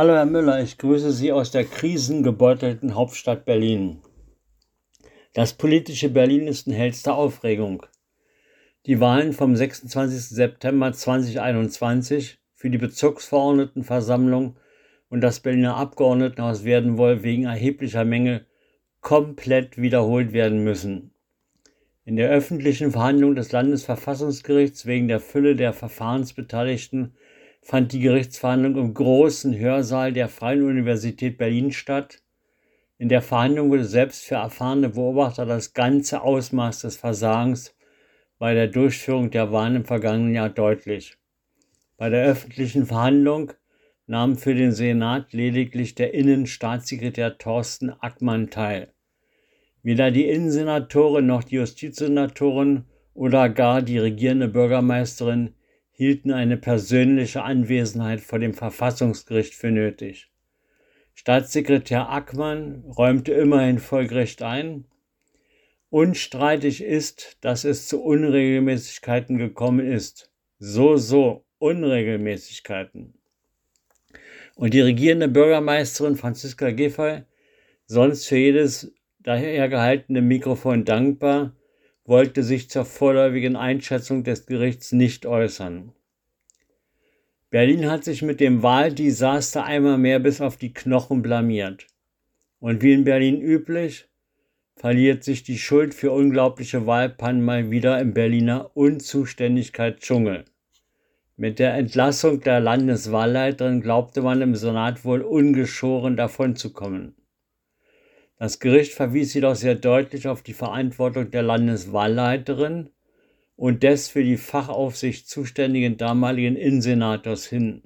Hallo Herr Müller, ich grüße Sie aus der krisengebeutelten Hauptstadt Berlin. Das politische Berlin ist in hellster Aufregung. Die Wahlen vom 26. September 2021 für die Bezirksverordnetenversammlung und das Berliner Abgeordnetenhaus werden wohl wegen erheblicher Mängel komplett wiederholt werden müssen. In der öffentlichen Verhandlung des Landesverfassungsgerichts wegen der Fülle der Verfahrensbeteiligten fand die Gerichtsverhandlung im großen Hörsaal der Freien Universität Berlin statt. In der Verhandlung wurde selbst für erfahrene Beobachter das ganze Ausmaß des Versagens bei der Durchführung der Wahlen im vergangenen Jahr deutlich. Bei der öffentlichen Verhandlung nahm für den Senat lediglich der Innenstaatssekretär Thorsten Ackmann teil. Weder die Innensenatorin noch die Justizsenatorin oder gar die regierende Bürgermeisterin hielten eine persönliche Anwesenheit vor dem Verfassungsgericht für nötig. Staatssekretär Ackmann räumte immerhin Folgerecht ein. Unstreitig ist, dass es zu Unregelmäßigkeiten gekommen ist. Unregelmäßigkeiten. Und die regierende Bürgermeisterin Franziska Giffey, sonst für jedes daher gehaltene Mikrofon dankbar, wollte sich zur vorläufigen Einschätzung des Gerichts nicht äußern. Berlin hat sich mit dem Wahldesaster einmal mehr bis auf die Knochen blamiert. Und wie in Berlin üblich, verliert sich die Schuld für unglaubliche Wahlpannen mal wieder im Berliner Unzuständigkeitsdschungel. Mit der Entlassung der Landeswahlleiterin glaubte man im Senat wohl ungeschoren davonzukommen. Das Gericht verwies jedoch sehr deutlich auf die Verantwortung der Landeswahlleiterin und des für die Fachaufsicht zuständigen damaligen Innensenators hin.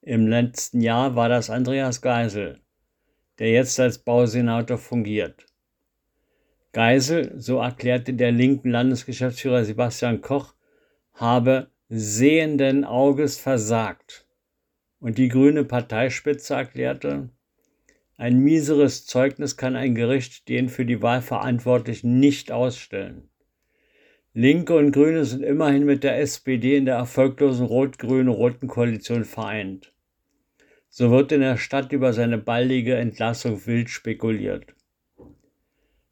Im letzten Jahr war das Andreas Geisel, der jetzt als Bausenator fungiert. Geisel, so erklärte der linken Landesgeschäftsführer Sebastian Koch, habe sehenden Auges versagt. Und die grüne Parteispitze erklärte: Ein mieseres Zeugnis kann ein Gericht den für die Wahl Verantwortlichen nicht ausstellen. Linke und Grüne sind immerhin mit der SPD in der erfolglosen rot-grün-roten Koalition vereint. So wird in der Stadt über seine baldige Entlassung wild spekuliert.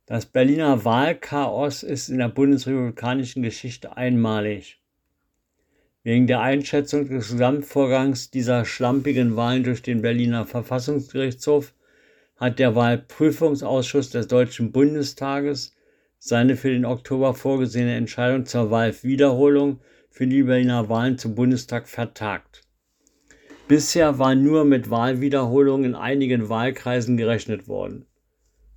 Das Berliner Wahlchaos ist in der bundesrepublikanischen Geschichte einmalig. Wegen der Einschätzung des Gesamtvorgangs dieser schlampigen Wahlen durch den Berliner Verfassungsgerichtshof hat der Wahlprüfungsausschuss des Deutschen Bundestages seine für den Oktober vorgesehene Entscheidung zur Wahlwiederholung für die Berliner Wahlen zum Bundestag vertagt. Bisher war nur mit Wahlwiederholungen in einigen Wahlkreisen gerechnet worden.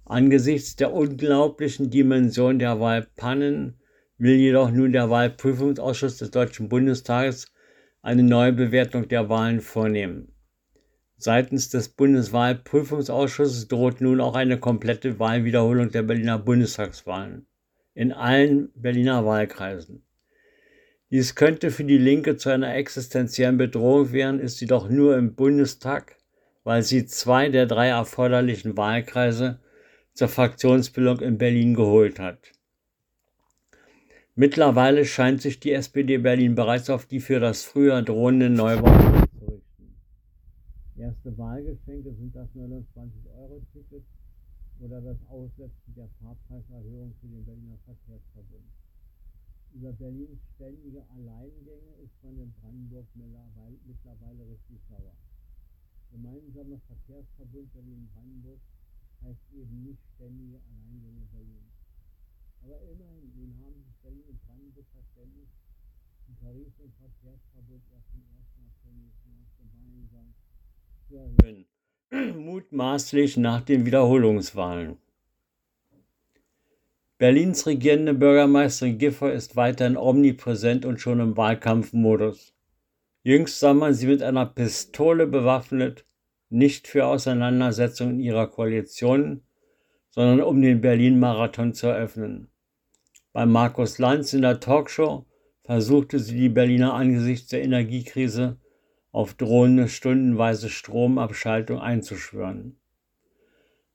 Angesichts der unglaublichen Dimension der Wahlpannen will jedoch nun der Wahlprüfungsausschuss des Deutschen Bundestages eine Neubewertung der Wahlen vornehmen. Seitens des Bundeswahlprüfungsausschusses droht nun auch eine komplette Wahlwiederholung der Berliner Bundestagswahlen in allen Berliner Wahlkreisen. Dies könnte für die Linke zu einer existenziellen Bedrohung werden, ist jedoch nur im Bundestag, weil sie 2 der 3 erforderlichen Wahlkreise zur Fraktionsbildung in Berlin geholt hat. Mittlerweile scheint sich die SPD Berlin bereits auf die für das Frühjahr drohenden Neuwahlen zu richten. Erste Wahlgeschenke sind das 29-Euro-Ticket oder das Aussetzen der Fahrpreiserhöhung für den Berliner Verkehrsverbund. Über Berlins ständige Alleingänge ist man in Brandenburg mittlerweile richtig sauer. Gemeinsamer Verkehrsverbund Berlin-Brandenburg heißt eben nicht ständige Alleingänge Berlin. Aber immerhin, nun haben sich Berlin und Brandenburg verständigt, den Tarif und Verkehrsverbund erst im 1. April nächsten Jahres gemeinsam zu erhöhen, mutmaßlich nach den Wiederholungswahlen. Berlins regierende Bürgermeisterin Giffey ist weiterhin omnipräsent und schon im Wahlkampfmodus. Jüngst sah man sie mit einer Pistole bewaffnet, nicht für Auseinandersetzungen in ihrer Koalition, sondern um den Berlin-Marathon zu eröffnen. Bei Markus Lanz in der Talkshow versuchte sie die Berliner angesichts der Energiekrise auf drohende stundenweise Stromabschaltung einzuschwören.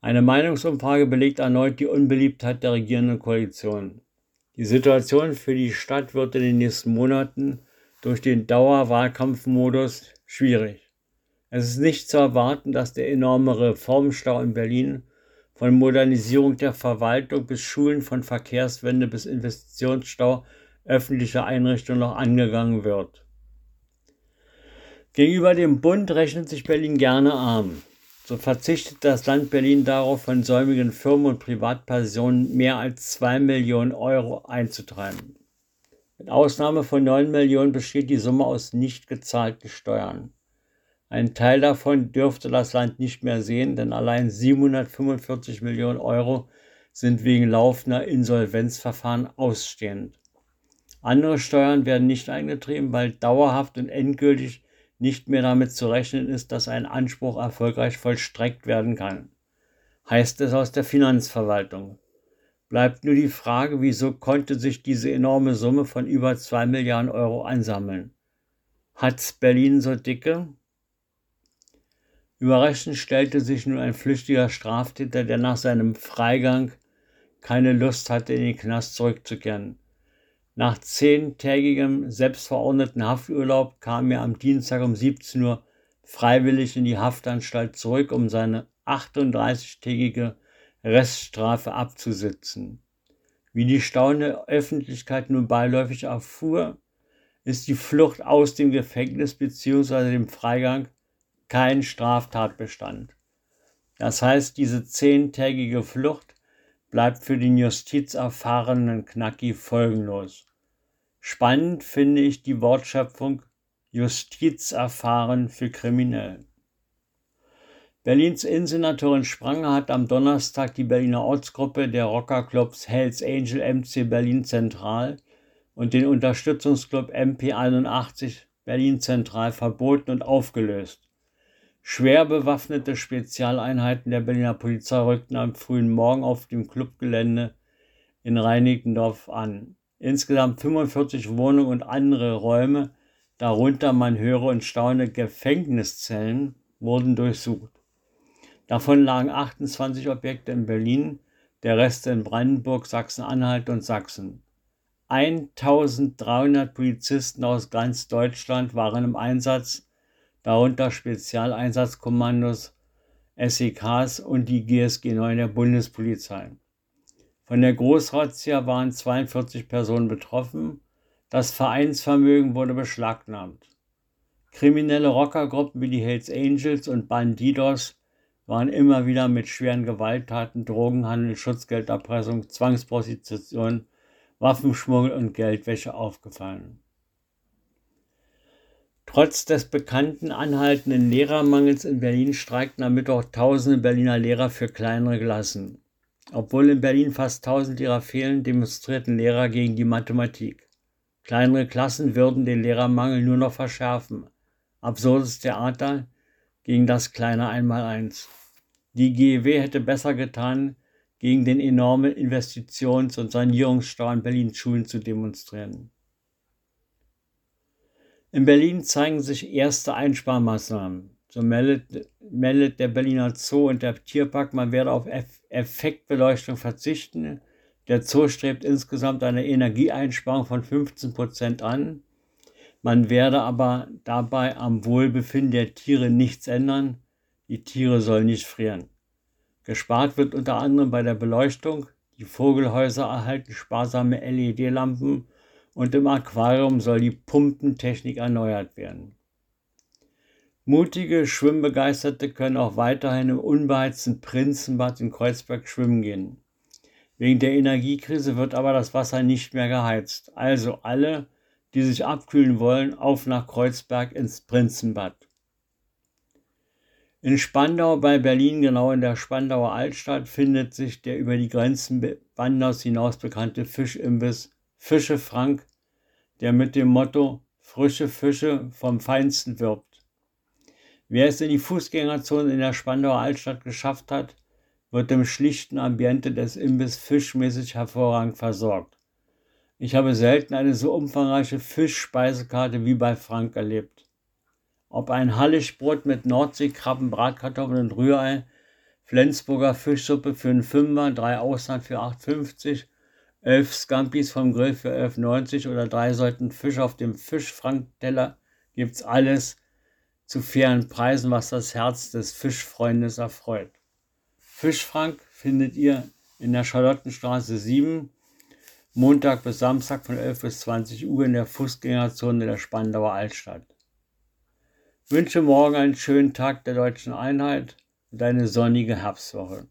Eine Meinungsumfrage belegt erneut die Unbeliebtheit der regierenden Koalition. Die Situation für die Stadt wird in den nächsten Monaten durch den Dauerwahlkampfmodus schwierig. Es ist nicht zu erwarten, dass der enorme Reformstau in Berlin von Modernisierung der Verwaltung bis Schulen, von Verkehrswende bis Investitionsstau öffentlicher Einrichtungen noch angegangen wird. Gegenüber dem Bund rechnet sich Berlin gerne arm. So verzichtet das Land Berlin darauf, von säumigen Firmen und Privatpersonen mehr als 2 Millionen Euro einzutreiben. Mit Ausnahme von 9 Millionen besteht die Summe aus nicht gezahlten Steuern. Ein Teil davon dürfte das Land nicht mehr sehen, denn allein 745 Millionen Euro sind wegen laufender Insolvenzverfahren ausstehend. Andere Steuern werden nicht eingetrieben, weil dauerhaft und endgültig nicht mehr damit zu rechnen ist, dass ein Anspruch erfolgreich vollstreckt werden kann, heißt es aus der Finanzverwaltung. Bleibt nur die Frage, wieso konnte sich diese enorme Summe von über 2 Milliarden Euro einsammeln? Hat's Berlin so dicke? Überraschend stellte sich nun ein flüchtiger Straftäter, der nach seinem Freigang keine Lust hatte, in den Knast zurückzukehren. Nach 10-tägigem selbstverordneten Hafturlaub kam er am Dienstag um 17 Uhr freiwillig in die Haftanstalt zurück, um seine 38-tägige Reststrafe abzusitzen. Wie die staunende Öffentlichkeit nun beiläufig erfuhr, ist die Flucht aus dem Gefängnis bzw. dem Freigang kein Straftatbestand. Das heißt, diese 10-tägige Flucht bleibt für den justizerfahrenen Knacki folgenlos. Spannend finde ich die Wortschöpfung justizerfahren für kriminell. Berlins Innensenatorin Spranger hat am Donnerstag die Berliner Ortsgruppe der Rockerclubs Hells Angel MC Berlin Zentral und den Unterstützungsclub MP81 Berlin Zentral verboten und aufgelöst. Schwer bewaffnete Spezialeinheiten der Berliner Polizei rückten am frühen Morgen auf dem Clubgelände in Reinickendorf an. Insgesamt 45 Wohnungen und andere Räume, darunter man höre und staune Gefängniszellen, wurden durchsucht. Davon lagen 28 Objekte in Berlin, der Rest in Brandenburg, Sachsen-Anhalt und Sachsen. 1300 Polizisten aus ganz Deutschland waren im Einsatz, darunter Spezialeinsatzkommandos, SEKs und die GSG 9 der Bundespolizei. Von der Großrazzia waren 42 Personen betroffen. Das Vereinsvermögen wurde beschlagnahmt. Kriminelle Rockergruppen wie die Hells Angels und Bandidos waren immer wieder mit schweren Gewalttaten, Drogenhandel, Schutzgelderpressung, Zwangsprostitution, Waffenschmuggel und Geldwäsche aufgefallen. Trotz des bekannten anhaltenden Lehrermangels in Berlin streikten am Mittwoch tausende Berliner Lehrer für kleinere Klassen. Obwohl in Berlin fast 1000 Lehrer fehlen, demonstrierten Lehrer gegen die Mathematik. Kleinere Klassen würden den Lehrermangel nur noch verschärfen. Absurdes Theater gegen das kleine Einmaleins. Die GEW hätte besser getan, gegen den enormen Investitions- und Sanierungsstau in Berlins Schulen zu demonstrieren. In Berlin zeigen sich erste Einsparmaßnahmen. So meldet der Berliner Zoo und der Tierpark, man werde auf Effektbeleuchtung verzichten. Der Zoo strebt insgesamt eine Energieeinsparung von 15% an. Man werde aber dabei am Wohlbefinden der Tiere nichts ändern. Die Tiere sollen nicht frieren. Gespart wird unter anderem bei der Beleuchtung. Die Vogelhäuser erhalten sparsame LED-Lampen. Und im Aquarium soll die Pumpentechnik erneuert werden. Mutige Schwimmbegeisterte können auch weiterhin im unbeheizten Prinzenbad in Kreuzberg schwimmen gehen. Wegen der Energiekrise wird aber das Wasser nicht mehr geheizt. Also alle, die sich abkühlen wollen, auf nach Kreuzberg ins Prinzenbad. In Spandau bei Berlin, genau in der Spandauer Altstadt, findet sich der über die Grenzen Bandaus hinaus bekannte Fischimbiss Fische Frank, der mit dem Motto frische Fische vom Feinsten wirbt. Wer es in die Fußgängerzone in der Spandauer Altstadt geschafft hat, wird im schlichten Ambiente des Imbiss fischmäßig hervorragend versorgt. Ich habe selten eine so umfangreiche Fischspeisekarte wie bei Frank erlebt. Ob ein Halligbrot mit Nordseekrabben, Bratkartoffeln und Rührei, Flensburger Fischsuppe für einen Fünfer, 3 Austern für 8,50 €, 11 Scampis vom Grill für 11,90 € oder 3 Sorten Fisch auf dem Fischfrankteller gibt's alles. zu fairen Preisen, was das Herz des Fischfreundes erfreut. Fisch Frank findet ihr in der Charlottenstraße 7, Montag bis Samstag von 11 bis 20 Uhr in der Fußgängerzone der Spandauer Altstadt. Wünsche morgen einen schönen Tag der deutschen Einheit und eine sonnige Herbstwoche.